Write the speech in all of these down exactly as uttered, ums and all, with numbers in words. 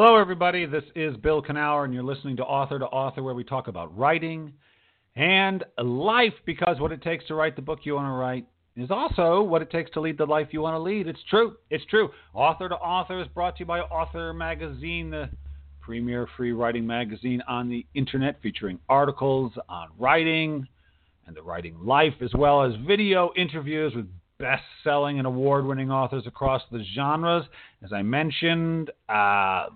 Hello, everybody. This is Bill Knauer, and you're listening to Author to Author, where we talk about writing and life, because what it takes to write the book you want to write is also what it takes to lead the life you want to lead. It's true. It's true. Author to Author is brought to you by Author Magazine, the premier free writing magazine on the internet, featuring articles on writing and the writing life, as well as video interviews with best-selling and award-winning authors across the genres. As I mentioned, uh,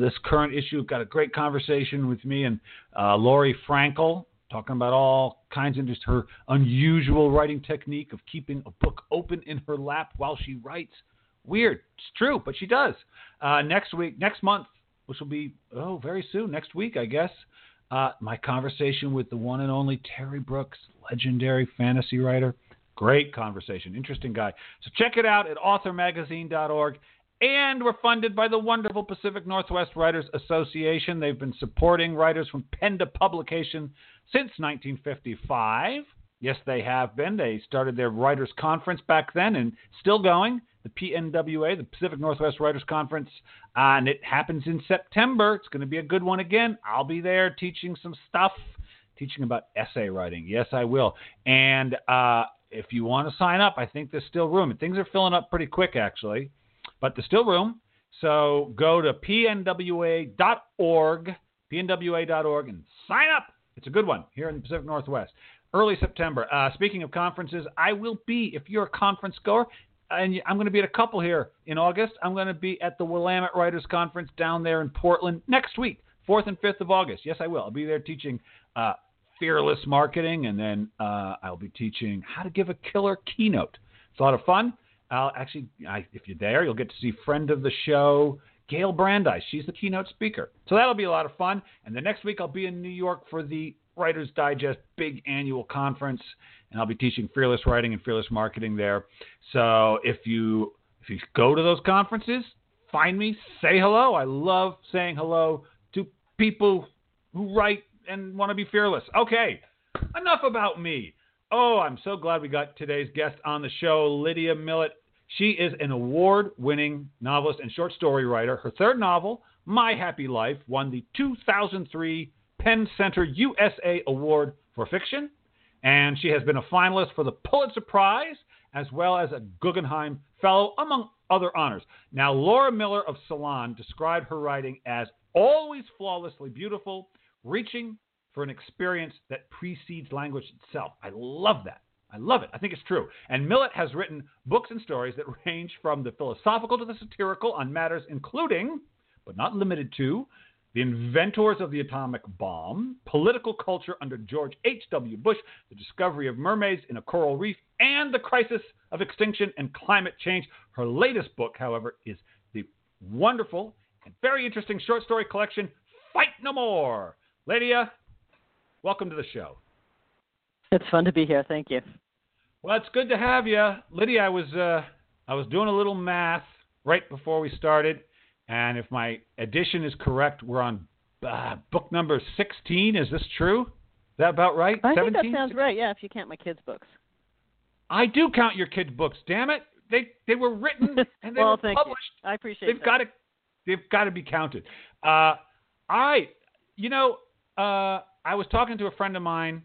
this current issue got a great conversation with me and uh, Laurie Frankel, talking about all kinds of just her unusual writing technique of keeping a book open in her lap while she writes. Weird. It's true, but she does. Uh, next week, next month, which will be, oh, very soon, next week, I guess, uh, my conversation with the one and only Terry Brooks, legendary fantasy writer. Great conversation. Interesting guy. So check it out at author magazine dot org. And we're funded by the wonderful Pacific Northwest Writers Association. They've been supporting writers from pen to publication since nineteen fifty-five. Yes, they have been. They started their writers' conference back then and still going, the P N W A, the Pacific Northwest Writers Conference. Uh, and it happens in September. It's going to be a good one again. I'll be there teaching some stuff, teaching about essay writing. Yes, I will. And, uh, if you want to sign up, I think there's still room. And things are filling up pretty quick, actually. But there's still room. So go to P N W A dot org, P N W A dot org, and sign up. It's a good one here in the Pacific Northwest. Early September. Uh, speaking of conferences, I will be, if you're a conference goer, and I'm going to be at a couple here in August. I'm going to be at the Willamette Writers Conference down there in Portland next week, fourth and fifth of August. Yes, I will. I'll be there teaching uh Fearless Marketing, and then uh, I'll be teaching how to give a killer keynote. It's a lot of fun. I'll actually, I, if you're there, you'll get to see friend of the show, Gail Brandeis. She's the keynote speaker. So that'll be a lot of fun. And the next week I'll be in New York for the Writer's Digest big annual conference, and I'll be teaching Fearless Writing and Fearless Marketing there. So if you if you go to those conferences, find me, say hello. I love saying hello to people who write and want to be fearless. Okay, enough about me. Oh, I'm so glad we got today's guest on the show, Lydia Millet. She is an award-winning novelist and short story writer. Her third novel, My Happy Life, won the two thousand three PEN Center U S A Award for fiction, and she has been a finalist for the Pulitzer Prize as well as a Guggenheim Fellow, among other honors. Now, Laura Miller of Salon described her writing as always flawlessly beautiful, reaching for an experience that precedes language itself. I love that. I love it. I think it's true. And Millet has written books and stories that range from the philosophical to the satirical on matters including, but not limited to, the inventors of the atomic bomb, political culture under George H W. Bush, the discovery of mermaids in a coral reef, and the crisis of extinction and climate change. Her latest book, however, is the wonderful and very interesting short story collection, Fight No More. Lydia, welcome to the show. It's fun to be here. Thank you. Well, it's good to have you. Lydia, I was uh, I was doing a little math right before we started, and if my addition is correct, we're on uh, book number sixteen. Is this true? Is that about right? I seventeen? Think that sounds right, yeah, if you count my kids' books. I do count your kids' books, damn it. They they were written and they well, were thank published. You. I appreciate they've that. Gotta, they've got to be counted. Uh, all right. You know... Uh, I was talking to a friend of mine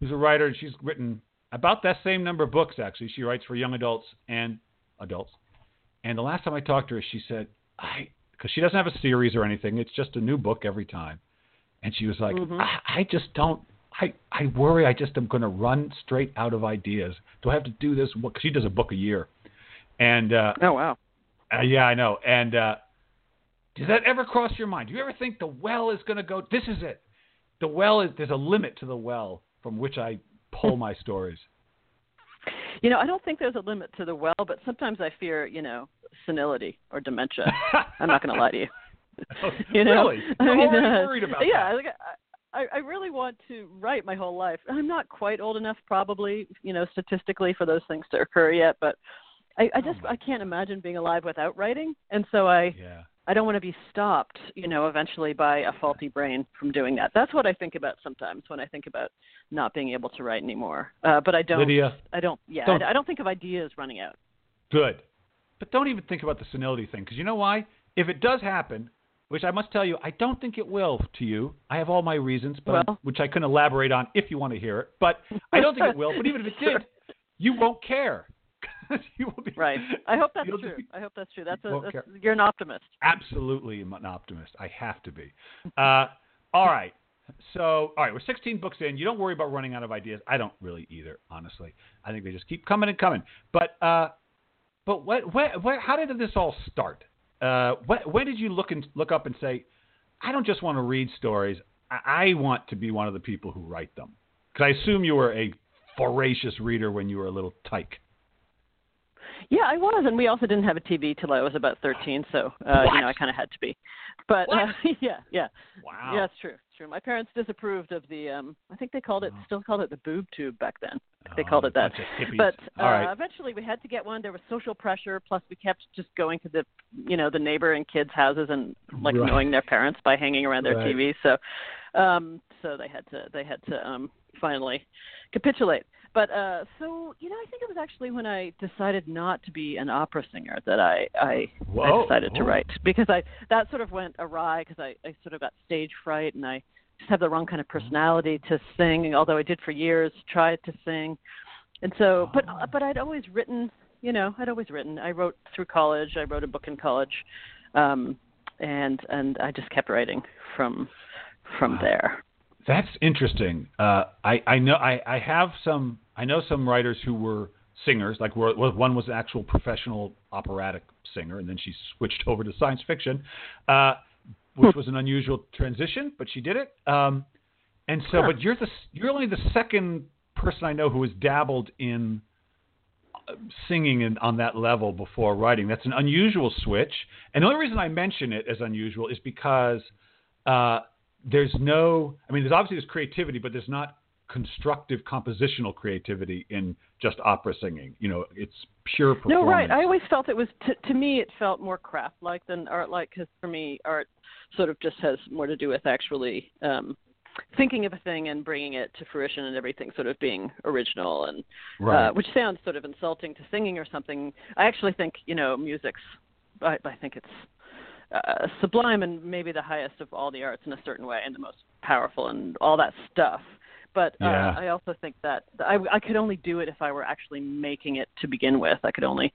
who's a writer, and she's written about that same number of books, actually. She writes for young adults and adults. And the last time I talked to her, she said, I, because she doesn't have a series or anything. It's just a new book every time. And she was like, mm-hmm. I, I just don't, I, I worry. I just am going to run straight out of ideas. Do I have to do this? Because she does a book a year. And uh, oh, wow. Uh, yeah, I know. And uh, does that ever cross your mind? Do you ever think the well is going to go, this is it? The well is there's a limit to the well from which I pull my stories. You know, I don't think there's a limit to the well, but sometimes I fear, you know, senility or dementia. I'm not going to lie to you. Oh, you know? Really? You're I mean, already uh, worried about yeah, that. Yeah, I, I really want to write my whole life. I'm not quite old enough, probably, you know, statistically for those things to occur yet, but I, I just oh I can't imagine being alive without writing, and so I. Yeah. I don't want to be stopped, you know, eventually by a faulty brain from doing that. That's what I think about sometimes when I think about not being able to write anymore. Uh, but I don't, Lydia, I don't, yeah, don't, I don't think of ideas running out. Good. But don't even think about the senility thing. Cause you know why? If it does happen, which I must tell you, I don't think it will to you. I have all my reasons, but well, which I couldn't elaborate on if you want to hear it. But I don't think it will. But even if it sure. did, you won't care. you will be, right. I hope that's true. Be, I hope that's true. That's, a, that's you're an optimist. Absolutely, I'm an optimist. I have to be. Uh, all right. So, all right, we're sixteen books in. You don't worry about running out of ideas. I don't really either, honestly. I think they just keep coming and coming. But uh, but what, what, what, how did this all start? Uh, what, where did you look and look up and say, I don't just want to read stories. I, I want to be one of the people who write them. Because I assume you were a voracious reader when you were a little tyke. Yeah, I was, and we also didn't have a T V till I was about thirteen, so uh, you know I kind of had to be. But uh, yeah, yeah, wow, yeah, it's true, it's true. My parents disapproved of the. Um, I think they called it, oh. still called it the boob tube back then. They oh, called it that. But uh, right. eventually we had to get one. There was social pressure. Plus we kept just going to the, you know, the neighbor and kids' houses and like right. knowing their parents by hanging around their right. T V. So, um, so they had to they had to um, finally capitulate. But uh, so, you know, I think it was actually when I decided not to be an opera singer that I, I, I decided Whoa. to write, because I that sort of went awry because I, I sort of got stage fright and I just have the wrong kind of personality to sing, although I did for years try to sing. And so, but but I'd always written, you know, I'd always written. I wrote through college. I wrote a book in college, um, and and I just kept writing from from there. That's interesting. Uh, I, I know I, I have some I know some writers who were singers. Like were, one was an actual professional operatic singer, and then she switched over to science fiction, uh, which was an unusual transition, but she did it. Um, and so, huh. but you're the you're only the second person I know who has dabbled in singing in, on that level before writing. That's an unusual switch, and the only reason I mention it as unusual is because. Uh, There's no, I mean, there's obviously there's creativity, but there's not constructive compositional creativity in just opera singing. You know, it's pure performance. No, right. I always felt it was, t- to me, it felt more craft-like than art-like, because for me, art sort of just has more to do with actually um, thinking of a thing and bringing it to fruition and everything sort of being original, and right. uh, which sounds sort of insulting to singing or something. I actually think, you know, music's, I, I think it's, Uh, sublime and maybe the highest of all the arts in a certain way and the most powerful and all that stuff. But uh, yeah. I also think that I, I could only do it if I were actually making it to begin with. I could only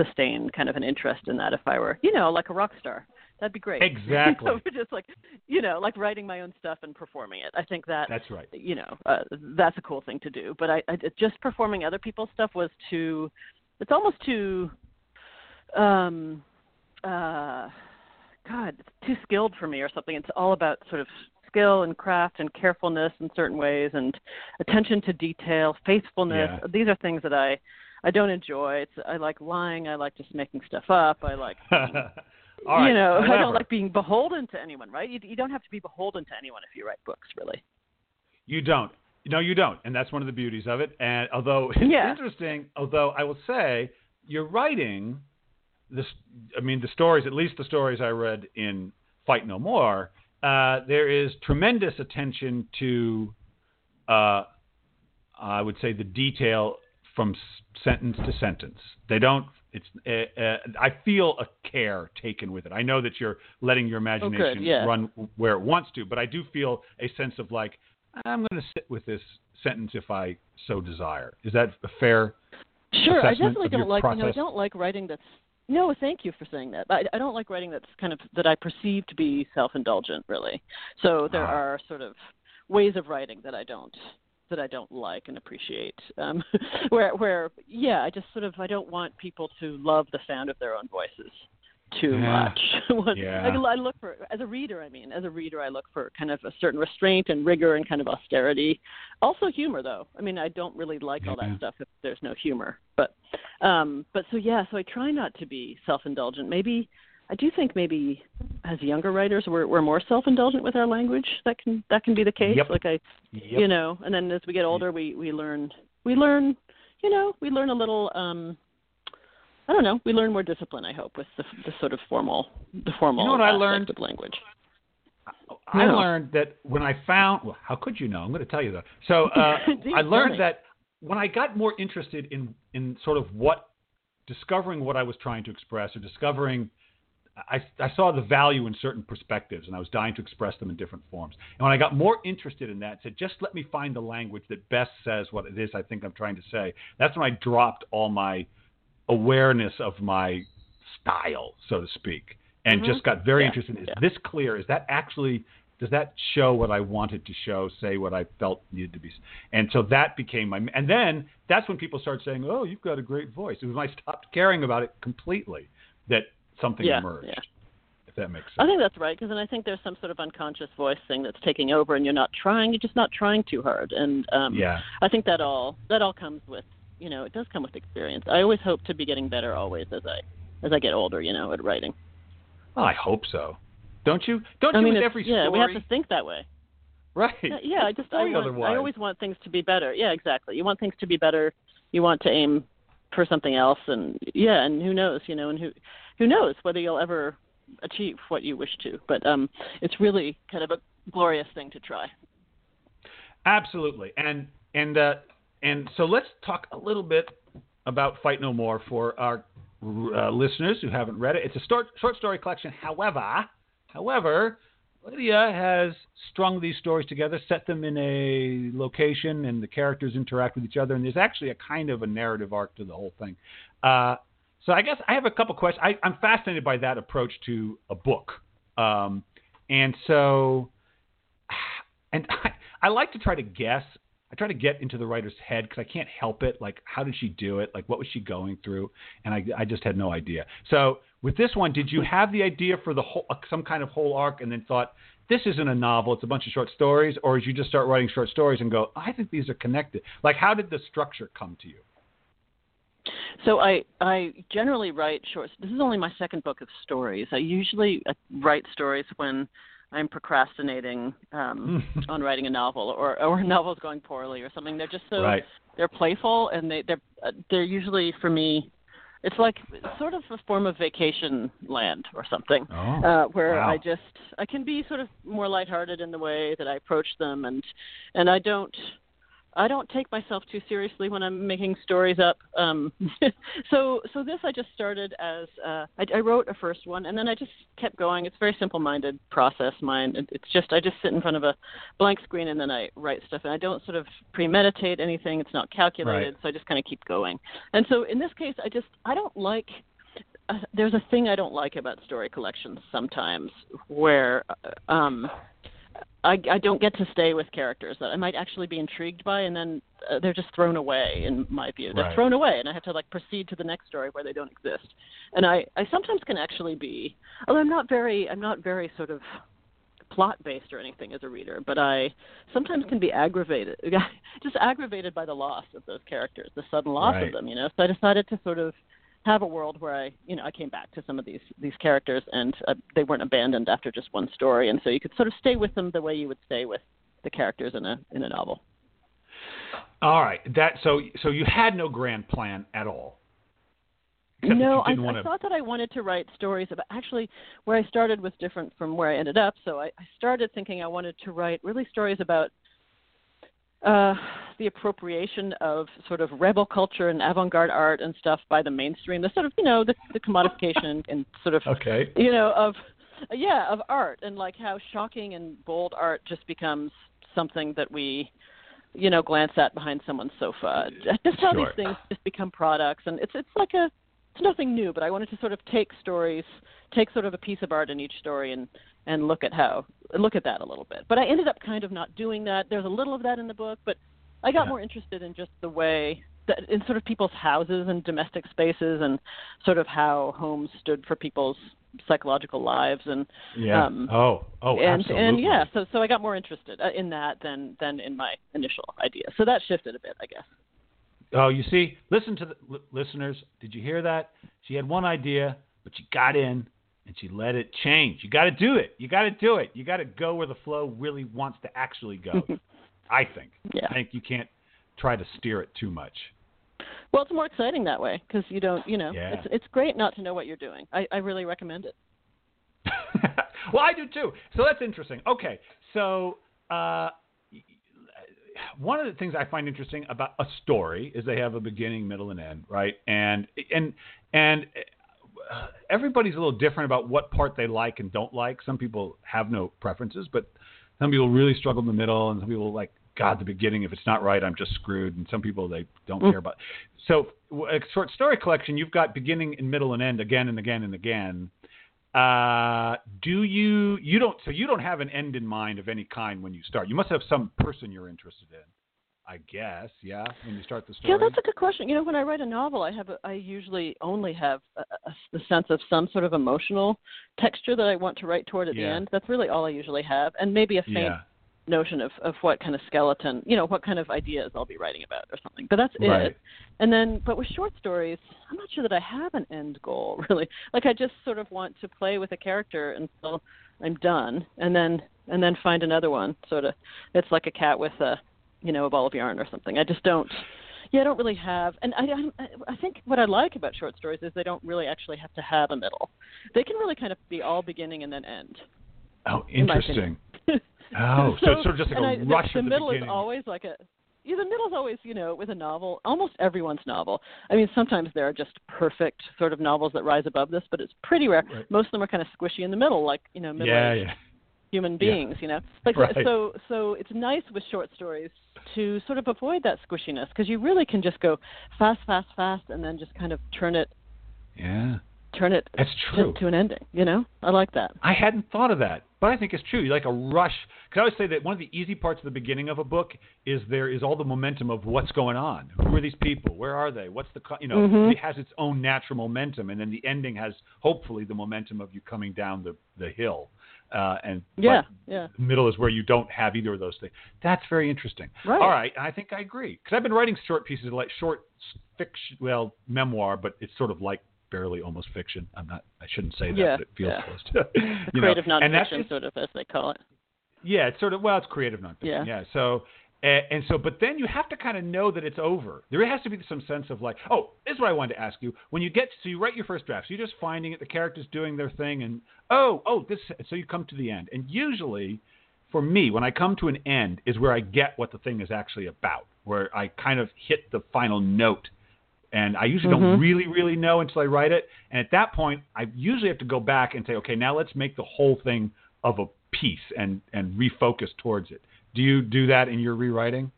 sustain kind of an interest in that if I were, you know, like a rock star. That'd be great. Exactly. So just like, you know, like writing my own stuff and performing it. I think that, that's right. you know, uh, that's a cool thing to do. But I, I just performing other people's stuff was too, it's almost too, um, uh, God, it's too skilled for me or something. It's all about sort of skill and craft and carefulness in certain ways and attention to detail, faithfulness. Yeah. These are things that I, I don't enjoy. It's, I like lying. I like just making stuff up. I like, being, right, you know, whatever. I don't like being beholden to anyone, right? You, you don't have to be beholden to anyone if you write books, really. You don't. No, you don't. And that's one of the beauties of it. And although it's yeah. interesting, although I will say you're writing – This, I mean, the stories, at least the stories I read in Fight No More, uh, there is tremendous attention to, uh, I would say, the detail from s- sentence to sentence. They don't, it's, uh, uh, I feel a care taken with it. I know that you're letting your imagination oh, good, yeah. run where it wants to, but I do feel a sense of like, I'm going to sit with this sentence if I so desire. Is that a fair Sure, I definitely don't like, you know, I don't like writing that's, No, thank you for saying that. I, I don't like writing that's kind of that I perceive to be self-indulgent, really. So there are sort of ways of writing that I don't that I don't like and appreciate. Um, where, where, yeah, I just sort of I don't want people to love the sound of their own voices too yeah. much. One, yeah. I, I look for as a reader. I mean, as a reader, I look for kind of a certain restraint and rigor and kind of austerity. Also, humor, though. I mean, I don't really like yeah. all that stuff if there's no humor, but. Um, but so, yeah, so I try not to be self-indulgent. Maybe I do think maybe as younger writers, we're, we're more self-indulgent with our language. That can, that can be the case. Yep. Like I, yep. you know, and then as we get older, we, we learn, we learn, you know, we learn a little, um, I don't know, we learn more discipline, I hope, with the, the sort of formal, the formal you know what I learned? Of language. I, I no. learned that when I found, well, how could you know? I'm going to tell you though. So uh, I learned that. When I got more interested in, in sort of what – discovering what I was trying to express or discovering I, I saw the value in certain perspectives, and I was dying to express them in different forms. And when I got more interested in that, I said, just let me find the language that best says what it is I think I'm trying to say. That's when I dropped all my awareness of my style, so to speak, and mm-hmm. just got very yeah. interested. Is yeah. this clear? Is that actually, does that show what I wanted to show, say what I felt needed to be? And so that became my, and then that's when people started saying, oh, you've got a great voice. It was when I stopped caring about it completely that something yeah, emerged, yeah. if that makes sense. I think that's right, because then I think there's some sort of unconscious voice thing that's taking over, and you're not trying, you're just not trying too hard. And um, yeah. I think that all that all comes with, you know, it does come with experience. I always hope to be getting better always as I as I get older, you know, at writing. Oh, I hope so. Don't you? Don't I you mean, with every yeah, story? Yeah, we have to think that way. Right. Yeah, yeah I just I, want, I always want things to be better. Yeah, exactly. You want things to be better. You want to aim for something else, and yeah, and who knows, you know, and who who knows whether you'll ever achieve what you wish to, but um, it's really kind of a glorious thing to try. Absolutely. And and uh, and so let's talk a little bit about Fight No More for our uh, listeners who haven't read it. It's a short, short story collection. However, however, Lydia has strung these stories together, set them in a location, and the characters interact with each other, and there's actually a kind of a narrative arc to the whole thing. Uh, so I guess I have a couple questions. I, I'm fascinated by that approach to a book. Um, and so and I, I like to try to guess. I try to get into the writer's head because I can't help it. Like, how did she do it? Like, what was she going through? And I, I just had no idea. So with this one, did you have the idea for the whole, some kind of whole arc, and then thought, this isn't a novel, it's a bunch of short stories? Or did you just start writing short stories and go, I think these are connected? Like, how did the structure come to you? So I, I generally write short. This is only my second book of stories. I usually write stories when I'm procrastinating um, on writing a novel, or or a novel's going poorly or something. They're just so right. they're playful, and they they're they're usually, for me, it's like sort of a form of vacation land or something, oh, uh, where wow. I just I can be sort of more lighthearted in the way that I approach them, and and I don't. I don't take myself too seriously when I'm making stories up. Um, so so this I just started as, uh, I, I wrote a first one, and then I just kept going. It's a very simple-minded process, mine. It's just, I just sit in front of a blank screen, and then I write stuff. And I don't sort of premeditate anything. It's not calculated, right. So I just kind of keep going. And so in this case, I just, I don't like, uh, there's a thing I don't like about story collections sometimes where um, – I, I don't get to stay with characters that I might actually be intrigued by, and then uh, they're just thrown away, in my view. They're right. thrown away, and I have to like proceed to the next story where they don't exist. And I, I sometimes can actually be, although I'm not very, I'm not very sort of plot-based or anything as a reader, but I sometimes can be aggravated, just aggravated by the loss of those characters, the sudden loss right. of them, you know. So I decided to sort of have a world where I, you know, I came back to some of these, these characters, and uh, they weren't abandoned after just one story. And so you could sort of stay with them the way you would stay with the characters in a, in a novel. All right. That, so, so you had no grand plan at all. No, I, wanna... I thought that I wanted to write stories about, actually where I started was different from where I ended up. So I, I started thinking I wanted to write really stories about Uh, the appropriation of sort of rebel culture and avant-garde art and stuff by the mainstream, the sort of, you know, the, the commodification and sort of, okay. you know, of, yeah, of art, and like how shocking and bold art just becomes something that we, you know, glance at behind someone's sofa. Just how sure. these things just become products. And it's, it's like a, it's nothing new, but I wanted to sort of take stories, take sort of a piece of art in each story and, and look at how, look at that a little bit. But I ended up kind of not doing that. There's a little of that in the book, but I got yeah. more interested in just the way, that, in sort of people's houses and domestic spaces, and sort of how homes stood for people's psychological lives. And yeah. Um, oh, oh, and, absolutely. And yeah, so so I got more interested in that than, than in my initial idea. So that shifted a bit, I guess. Oh, you see, listen to the l- listeners. Did you hear that? She had one idea, but she got in and she let it change. You got to do it. You got to do it. You got to go where the flow really wants to actually go. I think. Yeah. I think you can't try to steer it too much. Well, it's more exciting that way because you don't, you know, yeah. it's it's great not to know what you're doing. I, I really recommend it. Well, I do too. So that's interesting. Okay. So, uh, one of the things I find interesting about a story is they have a beginning, middle, and end, right? And and and uh, everybody's a little different about what part they like and don't like. Some people have no preferences, but some people really struggle in the middle, and some people like, God, the beginning, if it's not right, I'm just screwed. And some people, they don't mm. care about it. So a short story collection, you've got beginning and middle and end again and again and again. Uh, do you, you don't, so you don't have an end in mind of any kind when you start. You must have some person you're interested in, I guess. Yeah. When you start the story. Yeah, that's a good question. You know, when I write a novel, I have, a, I usually only have a, a, the sense of some sort of emotional texture that I want to write toward at yeah. the end. That's really all I usually have. And maybe a faint yeah. notion of, of what kind of skeleton, you know, what kind of ideas I'll be writing about or something. But that's right. it. And then, but with short stories, I'm not sure that I have an end goal, really. Like, I just sort of want to play with a character until I'm done, and then and then find another one, sort of. It's like a cat with a, you know, a ball of yarn or something. I just don't, yeah, I don't really have, and I, I, I think what I like about short stories is they don't really actually have to have a middle. They can really kind of be all beginning and then end. Oh, interesting. In Oh, so, so it's sort of just like a I, rush the, the, the middle beginning. Is always like a, yeah, the middle is always, you know, with a novel, almost everyone's novel. I mean, sometimes there are just perfect sort of novels that rise above this, but it's pretty rare. Right. Most of them are kind of squishy in the middle, like, you know, middle-aged yeah, yeah. human beings, yeah. you know. Like right. so, so it's nice with short stories to sort of avoid that squishiness, because you really can just go fast, fast, fast, and then just kind of turn it. Yeah. Turn it That's true. To, to an ending, you know? I like that. I hadn't thought of that, but I think it's true. You like a rush. Because I always say that one of the easy parts of the beginning of a book is there is all the momentum of what's going on. Who are these people? Where are they? What's the, you know, mm-hmm. it has its own natural momentum. And then the ending has hopefully the momentum of you coming down the, the hill. Uh, and yeah, yeah. the middle is where you don't have either of those things. That's very interesting. Right. All right. I think I agree. Because I've been writing short pieces, like short fiction, well, memoir, but it's sort of like, barely almost fiction. I'm not, I shouldn't say that, yeah, but it feels yeah. close to you creative know. Nonfiction, just, sort of, as they call it. Yeah, it's sort of, well, it's creative nonfiction. Yeah. yeah. So, and, and so, but then you have to kind of know that it's over. There has to be some sense of like, oh, this is what I wanted to ask you. When you get, so you write your first draft, so you're just finding it, the characters doing their thing, and oh, oh, this, so you come to the end. And usually, for me, when I come to an end is where I get what the thing is actually about, where I kind of hit the final note. And I usually mm-hmm. don't really, really know until I write it. And at that point, I usually have to go back and say, okay, now let's make the whole thing of a piece and, and refocus towards it. Do you do that in your rewriting?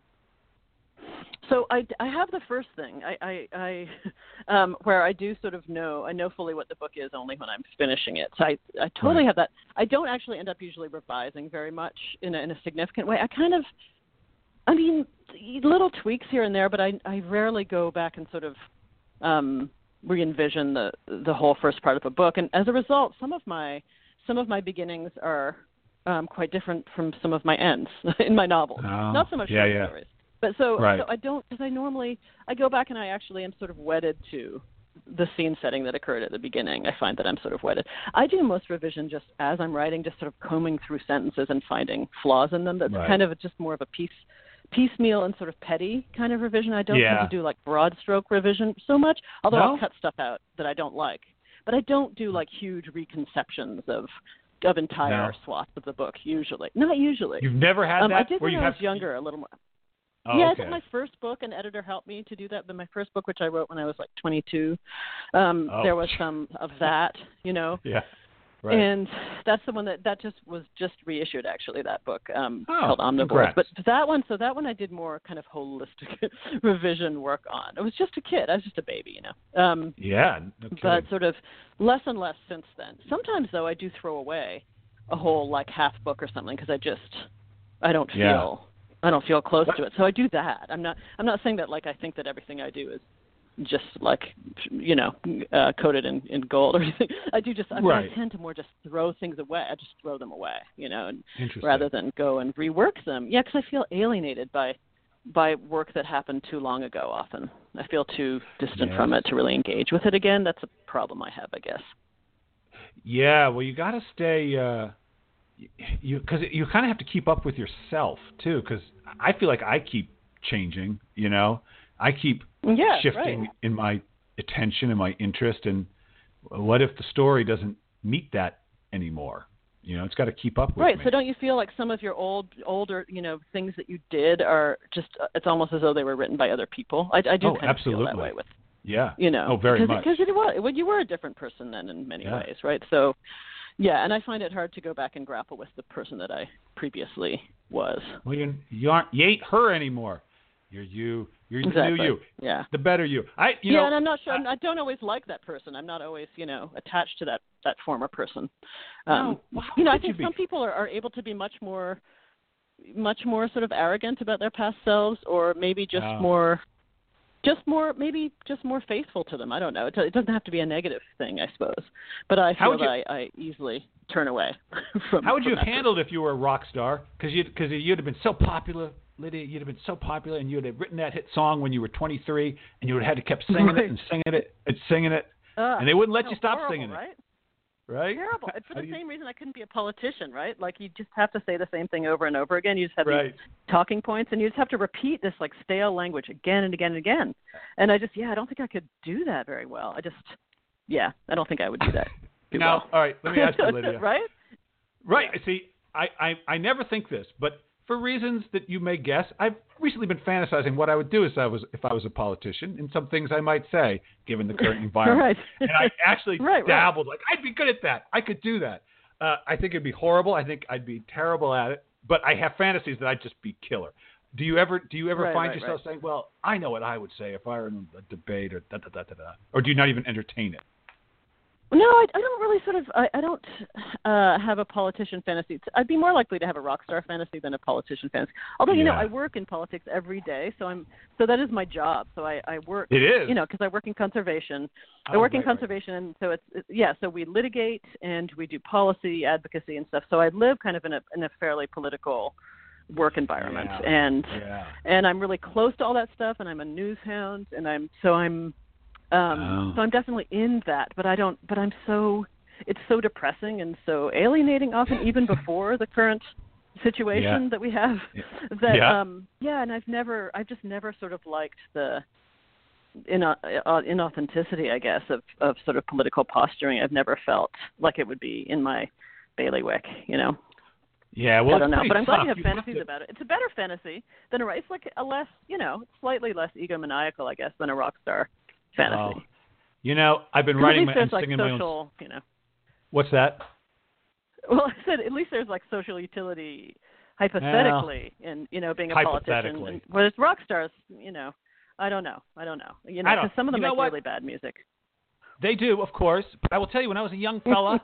So I, I have the first thing I, I, I um, where I do sort of know, I know fully what the book is only when I'm finishing it. So I, I totally right. have that. I don't actually end up usually revising very much in a, in a significant way. I kind of, I mean, little tweaks here and there, but I, I rarely go back and sort of um, re-envision the, the whole first part of a book. And as a result, some of my some of my beginnings are um, quite different from some of my ends in my novels. Oh, Not so much yeah, yeah. stories. But so, right. so I don't, because I normally, I go back and I actually am sort of wedded to the scene setting that occurred at the beginning. I find that I'm sort of wedded. I do most revision just as I'm writing, just sort of combing through sentences and finding flaws in them. That's right. kind of just more of a piece piecemeal and sort of petty kind of revision. I don't yeah. tend to do like broad stroke revision so much, although no? I'll cut stuff out that I don't like. But I don't do like huge reconceptions of of entire no. swaths of the book usually. Not usually. You've never had um, that? I did where when you I was have... younger a little more. Oh, yeah, okay. It's my first book. An editor helped me to do that. But my first book, which I wrote when I was like twenty-two, um, oh. there was some of that, you know. Yeah. Right. And that's the one that, that just was just reissued, actually, that book um, oh, called Omnivores. But that one, so that one I did more kind of holistic revision work on. I was just a kid. I was just a baby, you know. Um, yeah. No but sort of less and less since then. Sometimes, though, I do throw away a whole, like, half book or something because I just, I don't feel, yeah. I don't feel close what? to it. So I do that. I'm not, I'm not saying that, like, I think that everything I do is just like, you know, uh, coated in, in gold or anything. I do just, I, mean, right. I tend to more just throw things away. I just throw them away, you know, and rather than go and rework them. Yeah, because I feel alienated by by work that happened too long ago often. I feel too distant yes. from it to really engage with it again. That's a problem I have, I guess. Yeah, well, you got to stay, uh, you because you kind of have to keep up with yourself, too, because I feel like I keep changing, you know. I keep yeah, shifting right. in my attention and my interest, and what if the story doesn't meet that anymore? You know, it's got to keep up with right. me. So don't you feel like some of your old, older, you know, things that you did are just, it's almost as though they were written by other people? I, I do oh, kind absolutely. of feel that way with Yeah. You know, oh, very cause, much. Because it was, you were a different person then in many yeah. ways, right? So, yeah, and I find it hard to go back and grapple with the person that I previously was. Well, you, you aren't, you ain't her anymore. You're you. You're the exactly. new you. Yeah. The better you. I. You yeah, know, and I'm not sure. I, I don't always like that person. I'm not always, you know, attached to that, that former person. Um, no, well, you know, I think some people are, are able to be much more, much more sort of arrogant about their past selves, or maybe just oh. more, just more, maybe just more faithful to them. I don't know. It, it doesn't have to be a negative thing, I suppose. But I feel that I, I easily turn away from. How would from you have handled person. If you were a rock star? Because you because you'd have been so popular. Lydia, you'd have been so popular, and you'd have written that hit song when you were twenty-three, and you would have had to kept singing right. it and singing it and singing it, uh, and they wouldn't let you stop horrible, singing right? it. Right? Terrible. And for the same reason I couldn't be a politician, right? Like, you just have to say the same thing over and over again. You just have right. these talking points, and you just have to repeat this, like, stale language again and again and again. And I just, yeah, I don't think I could do that very well. I just, yeah, I don't think I would do that. Now, well. All right, let me ask you, Lydia. right? Right. Yeah. See, I, I, I never think this, but... for reasons that you may guess, I've recently been fantasizing what I would do if I was, if I was a politician, and some things I might say, given the current environment. right. And I actually right, dabbled. Right. Like, I'd be good at that. I could do that. Uh, I think it'd be horrible. I think I'd be terrible at it. But I have fantasies that I'd just be killer. Do you ever do you ever right, find right, yourself right. saying, well, I know what I would say if I were in a debate or da-da-da-da-da? Or do you not even entertain it? No, I, I don't really sort of, I, I don't uh, have a politician fantasy. I'd be more likely to have a rock star fantasy than a politician fantasy. Although, you yeah. know, I work in politics every day, so I'm, so that is my job. So I, I work, it is. you know, because I work in conservation. Oh, I work right, in conservation, right. and so it's, it, yeah, so we litigate and we do policy advocacy and stuff. So I live kind of in a, in a fairly political work environment. Yeah. And, yeah. and I'm really close to all that stuff, and I'm a news hound, and I'm, so I'm, Um, oh. so I'm definitely in that, but I don't, but I'm so, it's so depressing and so alienating often, even before the current situation yeah. that we have yeah. that, yeah. um, yeah. And I've never, I've just never sort of liked the ina- uh, inauthenticity, I guess, of, of sort of political posturing. I've never felt like it would be in my bailiwick, you know? Yeah, well, I don't know, but I'm tough. glad you have you fantasies have to... about it. It's a better fantasy than a, it's like a less, you know, slightly less egomaniacal, I guess, than a rock star. Fantasy. Oh. You know, I've been writing my, and like singing social, my own... You know. What's that? Well, I said at least there's like social utility, hypothetically, well, in, you know, being a politician. And, whereas rock stars, you know, I don't know. I don't know. You know, because some of them make what? really bad music. They do, of course. But I will tell you, when I was a young fella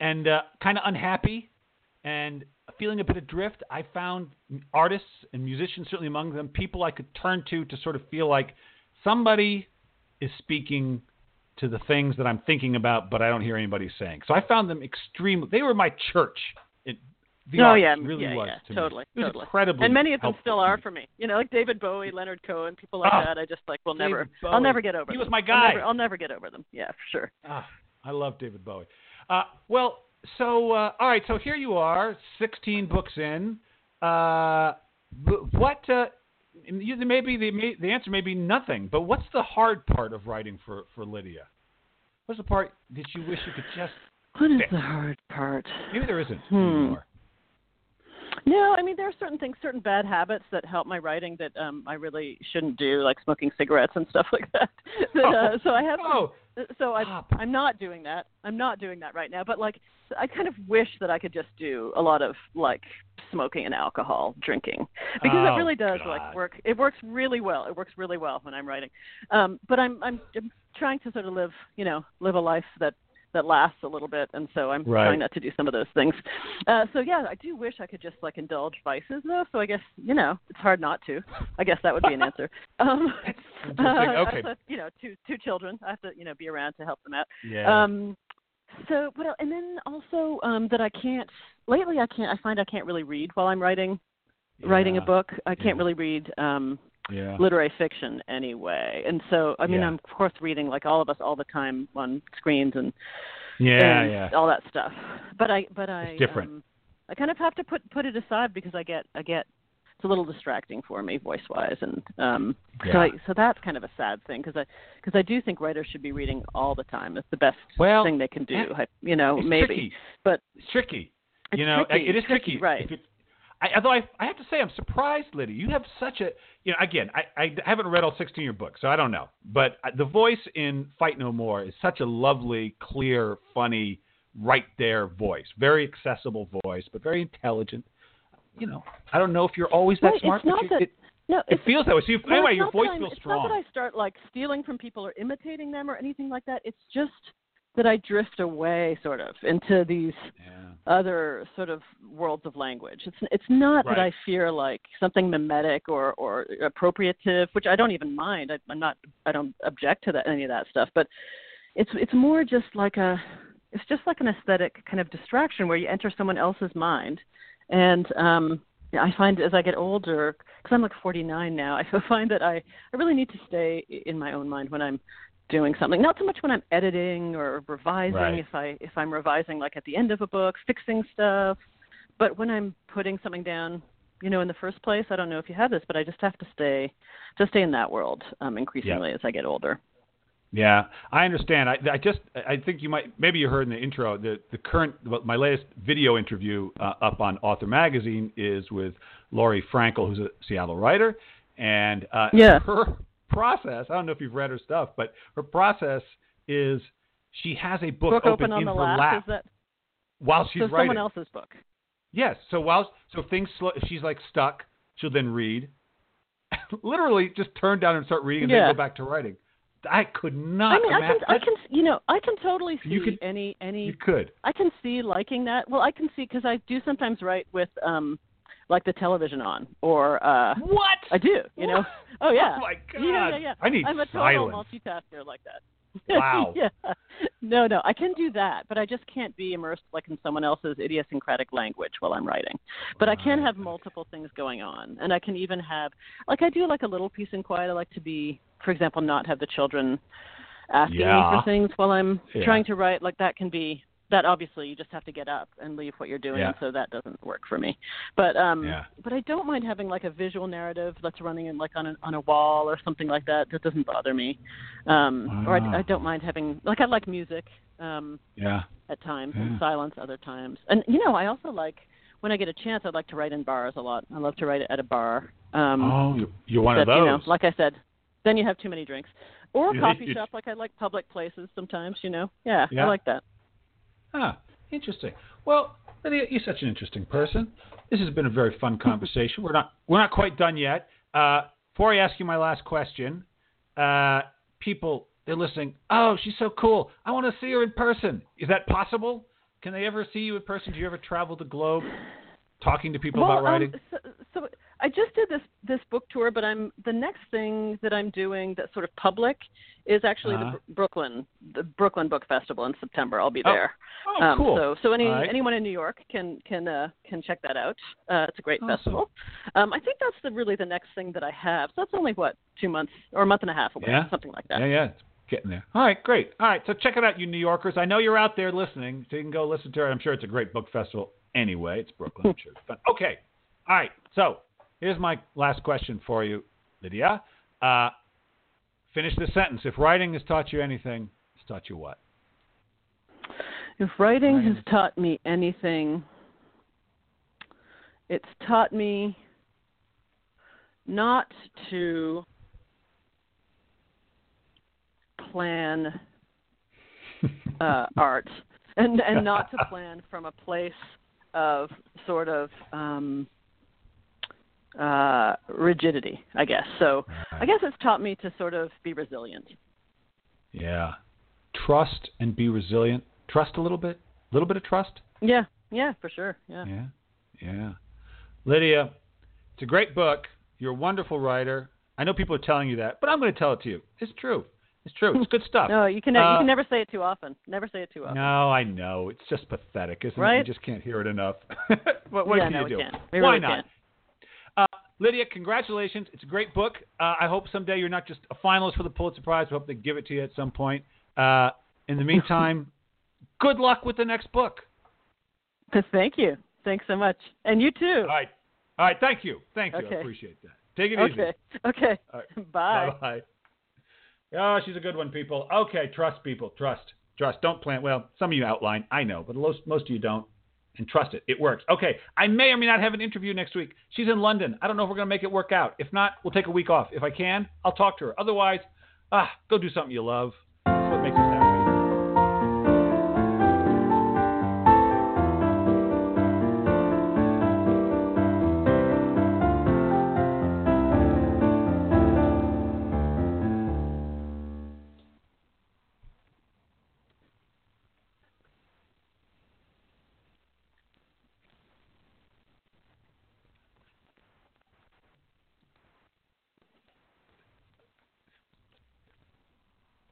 and uh, kind of unhappy and feeling a bit adrift, I found artists and musicians, certainly among them, people I could turn to to sort of feel like somebody... is speaking to the things that I'm thinking about, but I don't hear anybody saying. So I found them extremely. They were my church. It, the oh yeah, really yeah, was yeah, to totally, me. It was totally. incredibly, and many of them still are for me. You know, like David Bowie, Leonard Cohen, people like oh, that. I just like will David never. Bowie. I'll never get over. He them. was my guy. I'll never, I'll never get over them. Yeah, for sure. Oh, I love David Bowie. Uh, well, so uh, all right. So here you are, sixteen books in. Uh, what? Uh, Maybe the the answer may be nothing, but what's the hard part of writing for, for Lydia? What's the part that you wish you could just What fix? is the hard part? Maybe there isn't hmm. anymore. No, I mean, there are certain things, certain bad habits that help my writing that um, I really shouldn't do, like smoking cigarettes and stuff like that. that oh. uh, so I have oh. some, so I, I'm not doing that. I'm not doing that right now, but like I kind of wish that I could just do a lot of like smoking and alcohol drinking, because oh, it really does God. like work. It works really well. It works really well when I'm writing. Um, but I'm, I'm I'm trying to sort of live, you know, live a life that that lasts a little bit, and so I'm right. trying not to do some of those things. Uh, so yeah, I do wish I could just like indulge vices, though. So I guess, you know, it's hard not to. I guess that would be an answer. Um, uh, okay. So, you know, two two children. I have to, you know, be around to help them out. Yeah. Um, so, what else? And then also um, that I can't. Lately, I can't. I find I can't really read while I'm writing, yeah. writing a book. I can't yeah. really read. Um, Yeah. literary fiction anyway. And so, I mean, yeah. I'm, of course, reading, like all of us, all the time on screens and, yeah, and yeah. all that stuff. But I but I, it's different. Um, I kind of have to put put it aside because I get, I get it's a little distracting for me voice-wise. And um, yeah. so, I, so that's kind of a sad thing, because I, cause I do think writers should be reading all the time. It's the best well, thing they can do, I, you know, it's maybe. Tricky. But it's tricky. You it's know, tricky. It is tricky. tricky. Right. If it, I, although I, I have to say I'm surprised, Lydia. You have such a, you know, again, I, I haven't read all sixteen of your books, so I don't know. But the voice in Fight No More is such a lovely, clear, funny, right there voice. Very accessible voice, but very intelligent. You know, I don't know if you're always that right, smart. It's not you, that, it, no, it feels that way. So you, no, anyway, your voice feels it's strong. It's not that I start like stealing from people or imitating them or anything like that. It's just that I drift away sort of into these yeah. other sort of worlds of language. It's it's not right. that I fear like something mimetic or, or appropriative, which I don't even mind. I, I'm not, I don't object to that, any of that stuff, but it's, it's more just like a, it's just like an aesthetic kind of distraction where you enter someone else's mind. And um, I find as I get older, cause I'm like forty-nine now, I find that I, I really need to stay in my own mind when I'm doing something, not so much when I'm editing or revising, right. if I if I'm revising like at the end of a book, fixing stuff, but when I'm putting something down, you know, in the first place, I don't know if you have this, but I just have to stay, to stay in that world um, increasingly yep. as I get older. Yeah, I understand. I, I just I think you might maybe you heard in the intro the the current my latest video interview uh, up on Author Magazine is with Laurie Frankel, who's a Seattle writer, and uh, yeah. her. Process. I don't know if you've read her stuff, but her process is she has a book, book open, open on in the her lap, lap is that, while she's so writing someone else's book. Yes. So while so if things slow, if she's like stuck, she'll then read. Literally, just turn down and start reading, and yeah. then go back to writing. I could not. I mean, imagine. I can, I can, you know, I can totally see you could, any any. You could. I can see liking that. Well, I can see because I do sometimes write with um. like the television on, or uh, what I do, you know? What? Oh yeah. Oh my God. Yeah, yeah, yeah. I need I'm a total silence. Multitasker like that. Wow. yeah. No, no, I can do that, but I just can't be immersed like in someone else's idiosyncratic language while I'm writing. But right. I can have multiple things going on, and I can even have like I do like a little peace and quiet. I like to be, for example, not have the children asking yeah. me for things while I'm yeah. trying to write. Like that can be. That obviously you just have to get up and leave what you're doing, yeah. so that doesn't work for me. But um, yeah. but I don't mind having like a visual narrative that's running in like on a, on a wall or something like that. That doesn't bother me. Um, wow. Or I, I don't mind having like I like music. Um, yeah. At times yeah. and silence other times. And you know I also like when I get a chance I like to write in bars a lot. I love to write at a bar. Um, oh, you're one that, of those. You know, like I said, then you have too many drinks. Or a coffee shop. Like I like public places sometimes. You know. Yeah. yeah. I like that. Ah, interesting. Well, Lydia, you're such an interesting person. This has been a very fun conversation. We're not we're not quite done yet. Uh, before I ask you my last question, uh, people, they're listening, oh, she's so cool. I want to see her in person. Is that possible? Can they ever see you in person? Do you ever travel the globe talking to people well, about writing? Um, so, so I just did this, this book tour, but I'm the next thing that I'm doing that's sort of public is actually uh-huh. the Br- Brooklyn the Brooklyn Book Festival in September. I'll be there. Oh, oh um, cool. So, so any right. anyone in New York can can uh, can check that out. Uh, it's a great awesome. Festival. Um, I think that's the, really the next thing that I have. So that's only, what, two months or a month and a half away, yeah. something like that. Yeah, yeah, it's getting there. All right, great. All right, so check it out, you New Yorkers. I know you're out there listening, so you can go listen to it. I'm sure it's a great book festival anyway. It's Brooklyn, I'm sure. But, okay, all right, so... here's my last question for you, Lydia. Uh, finish this sentence. If writing has taught you anything, it's taught you what? If writing, writing has taught me anything, it's taught me not to plan uh, art and, and not to plan from a place of sort of... Um, Uh, rigidity, I guess. So right. I guess it's taught me to sort of be resilient. Yeah. Trust and be resilient. Trust a little bit. A little bit of trust. Yeah. Yeah, for sure. Yeah. Yeah. Yeah. Lydia, it's a great book. You're a wonderful writer. I know people are telling you that, but I'm going to tell it to you. It's true. It's true. It's good stuff. No, you can, ne- uh, you can never say it too often. Never say it too often. No, I know. It's just pathetic, isn't right? it? You just can't hear it enough. But what yeah, can no, you do? Why really not? Can. Lydia, congratulations. It's a great book. Uh, I hope someday you're not just a finalist for the Pulitzer Prize. I hope they give it to you at some point. Uh, in the meantime, good luck with the next book. Thank you. Thanks so much. And you too. All right. All right. Thank you. Thank you. Okay. I appreciate that. Take it okay. easy. Okay. Right. Bye. Bye. Oh, she's a good one, people. Okay. Trust people. Trust. Trust. Don't plan. Well, some of you outline. I know. But most, most of you don't. and trust it. It works. Okay, I may or may not have an interview next week. She's in London. I don't know if we're going to make it work out. If not, we'll take a week off. If I can, I'll talk to her. Otherwise, ah, go do something you love. That's what makes us happy.